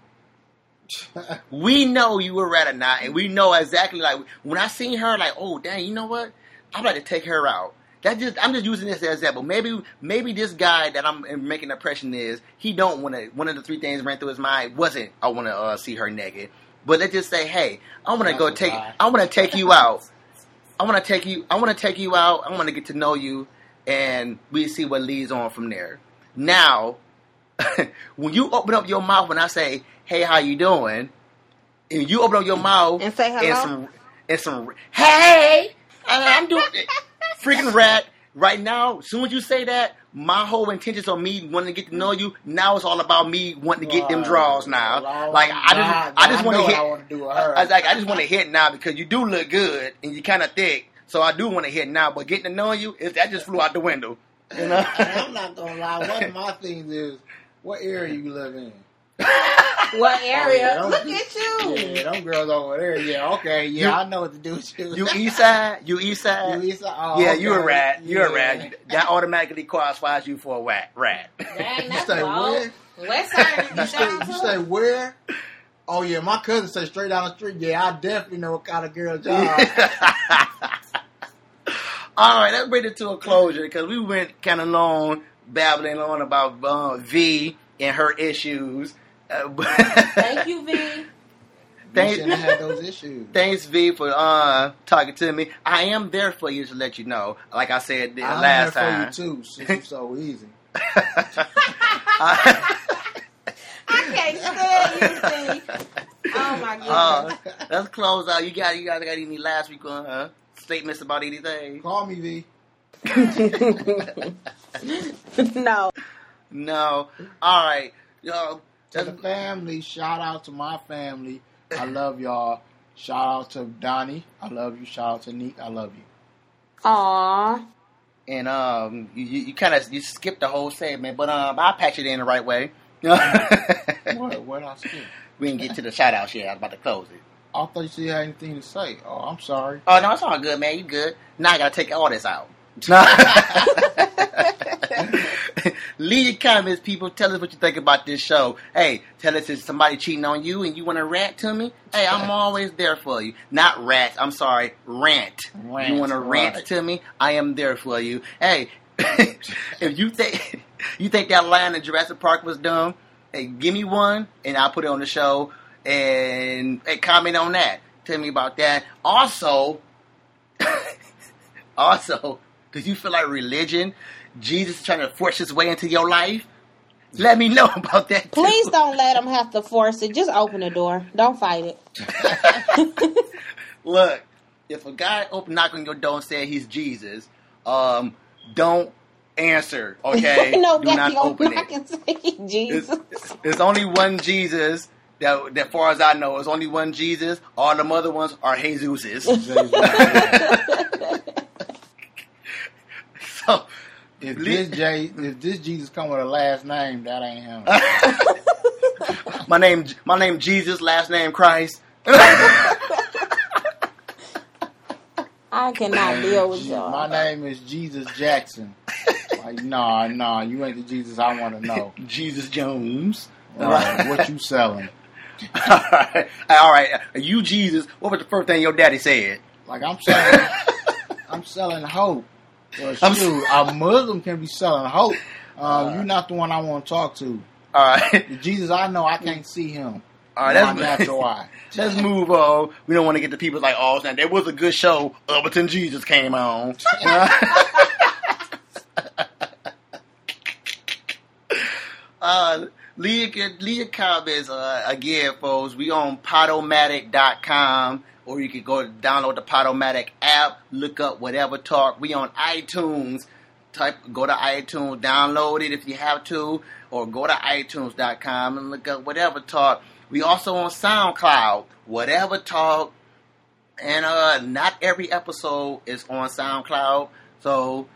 We know you a rat or not, and we know exactly, like, when I seen her, like, oh, dang, you know what? I'm about to take her out. That just I'm just using this as an example. Maybe maybe this guy that I'm making an impression is, he don't want to, one of the three things ran through his mind wasn't, I want to uh, see her naked. But let's just say, hey, I want to go take, I want to take you out. I want to take you, I want to take you out. I want to get to know you, and we see what leads on from there. Now, when you open up your mouth and I say, hey, how you doing? And you open up your mouth and say hello. And some, and some hey, I'm doing it. Freaking rat. Right now, as soon as you say that, my whole intentions on me wanting to get to know you, now it's all about me wanting to get them draws now. Well, like, I just God, I just want to hit. I, want to do I, I, like, I just want to hit now because you do look good and you're kind of thick. So I do want to hit now. But getting to know you, it, that just flew out the window. You know? I'm not going to lie. One of my things is, what area you live in? What area? Oh, yeah, look at you. Yeah, them girls over there. Yeah, okay. Yeah, you, I know what to do with you. You east side? You east side? You east side? Oh, yeah, okay. You a rat. You yeah. a rat. That automatically qualifies you for a rat. rat. Dang, that's you say where? West side. You, you, say, you say where? Oh, yeah, my cousin said straight down the street. Yeah, I definitely know what kind of girl y'all are. All right, let's bring it to a closure because we went kind of long, babbling on about uh, V and her issues. Uh, Thank you, V. Thanks, you had those issues. Thanks, V, for uh, talking to me. I am there for you to let you know. Like I said the I'm last there time, for you too. Since you're so easy. I, I can't stand you, V. Oh my goodness. Uh, let's close out. You got you guys got any last week on uh, statements about anything? Call me, V. no. No. All right, y'all. To the family, shout out to my family. I love y'all. Shout out to Donnie. I love you. Shout out to Neek. I love you. Aww. And um, you, you kind of you skipped the whole segment, but um, I patched it in the right way. what? What I skip? We didn't get to the shout outs yet. I was about to close it. I thought you said you had anything to say. Oh, I'm sorry. Oh no, it's all good, man. You good? Now I gotta take all this out. Leave your comments, people. Tell us what you think about this show. Hey, tell us if somebody cheating on you and you want to rant to me. Hey, I'm always there for you. Not rat. I'm sorry. Rant. rant you want to rant right. to me? I am there for you. Hey, if you think you think that line in Jurassic Park was dumb, hey, give me one and I'll put it on the show. And hey, comment on that. Tell me about that. Also, also, do you feel like religion? Jesus is trying to force his way into your life? Let me know about that, too. Please don't let him have to force it. Just open the door. Don't fight it. Look, if a guy open knock on your door and say he's Jesus, um, don't answer, okay? no, Do not open it. Can say Jesus. There's, there's only one Jesus. That, that far as I know, there's only one Jesus. All the other ones are Jesuses. so... If this, J, if this Jesus come with a last name, that ain't him. my name, my name Jesus, last name Christ. I cannot deal with y'all. My name is Jesus Jackson. Like, nah, nah, you ain't the Jesus I want to know. Jesus Jones. All right, what you selling? All right, all right. You Jesus, what was the first thing your daddy said? Like, I'm selling, I'm selling hope. Well, shoot, a Muslim can be selling hope. Um, uh, you're not the one I want to talk to. All right. The Jesus I know, I can't see him. All right, that's my natural eye. Let's move on. We don't want to get the people like, oh, snap, there was a good show up until Jesus came on. uh, leave, leave your comments uh, again, folks. We on Potomatic dot com. Or you could go download the Potomatic app, look up Whatever Talk. We on iTunes. Type, go to iTunes, download it if you have to, or go to iTunes dot com and look up Whatever Talk. We also on SoundCloud, Whatever Talk. And uh, not every episode is on SoundCloud. So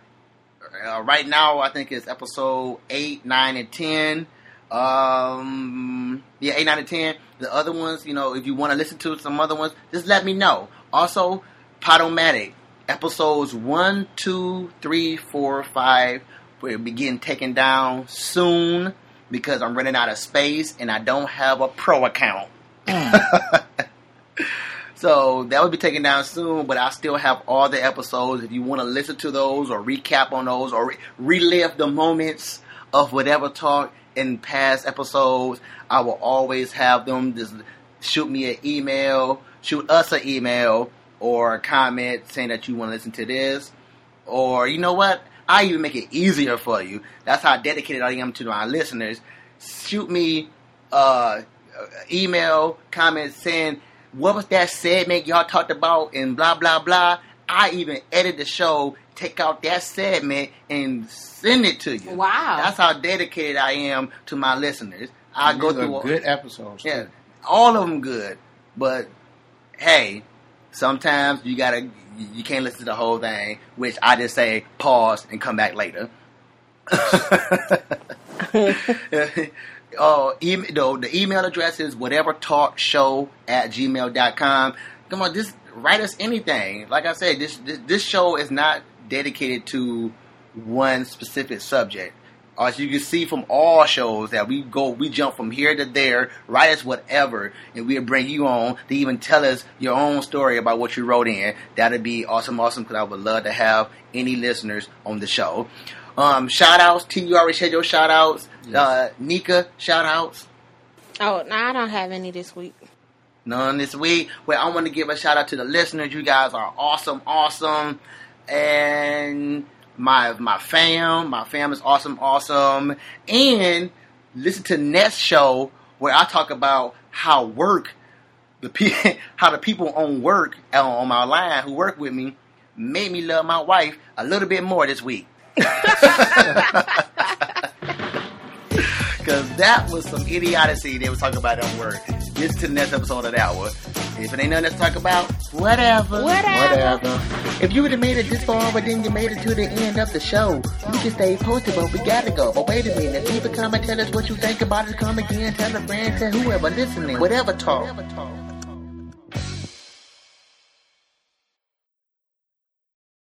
Uh, right now, I think it's episode eight, nine, and ten. Um, yeah, eight, nine, and ten. The other ones, you know, if you want to listen to some other ones, just let me know. Also, Potomatic, episodes one, two, three, four, five will be getting taken down soon because I'm running out of space and I don't have a pro account. Mm. So that will be taken down soon, but I still have all the episodes. If you want to listen to those or recap on those or re- relive the moments of Whatever Talk in past episodes, I will always have them. Just shoot me an email, shoot us an email or a comment saying that you want to listen to this. Or you know what? I even make it easier for you. That's how dedicated I am to my listeners. Shoot me uh, email, comment saying, what was that segment y'all talked about and blah, blah, blah. I even edit the show, take out that segment, and send it to you. Wow. That's how dedicated I am to my listeners. I go through all, good episodes. Yeah, too. All of them good. But, hey, sometimes you gotta, you can't listen to the whole thing, which I just say pause and come back later. Uh, email, no, the email address is whatever talk show at gmail dot com. Come on, just write us anything. Like I said, this, this this show is not dedicated to one specific subject. As you can see from all shows that we go, we jump from here to there. Write us whatever, and we'll bring you on to even tell us your own story about what you wrote in. That'd be awesome, awesome, because I would love to have any listeners on the show. Um, shout outs, T, you already said your shout outs. Yes. Uh, Nika, shout outs. Oh, no, I don't have any this week. None this week. Well, I want to give a shout out to the listeners. You guys are awesome, awesome. And my, my fam, my fam is awesome, awesome. And listen to next show where I talk about how work, the pe- how the people on work, on my line who work with me, made me love my wife a little bit more this week. Because that was some idiocy they were talking about on work. Listen to the next episode of that one. If it ain't nothing to talk about, whatever. Whatever. whatever. If you would have made it this far, but then you made it to the end of the show, we can stay posted, but we gotta go. But wait a minute, leave a comment, tell us what you think about it. Come again, tell a friend, tell whoever listening. Whatever talk. Whatever talk.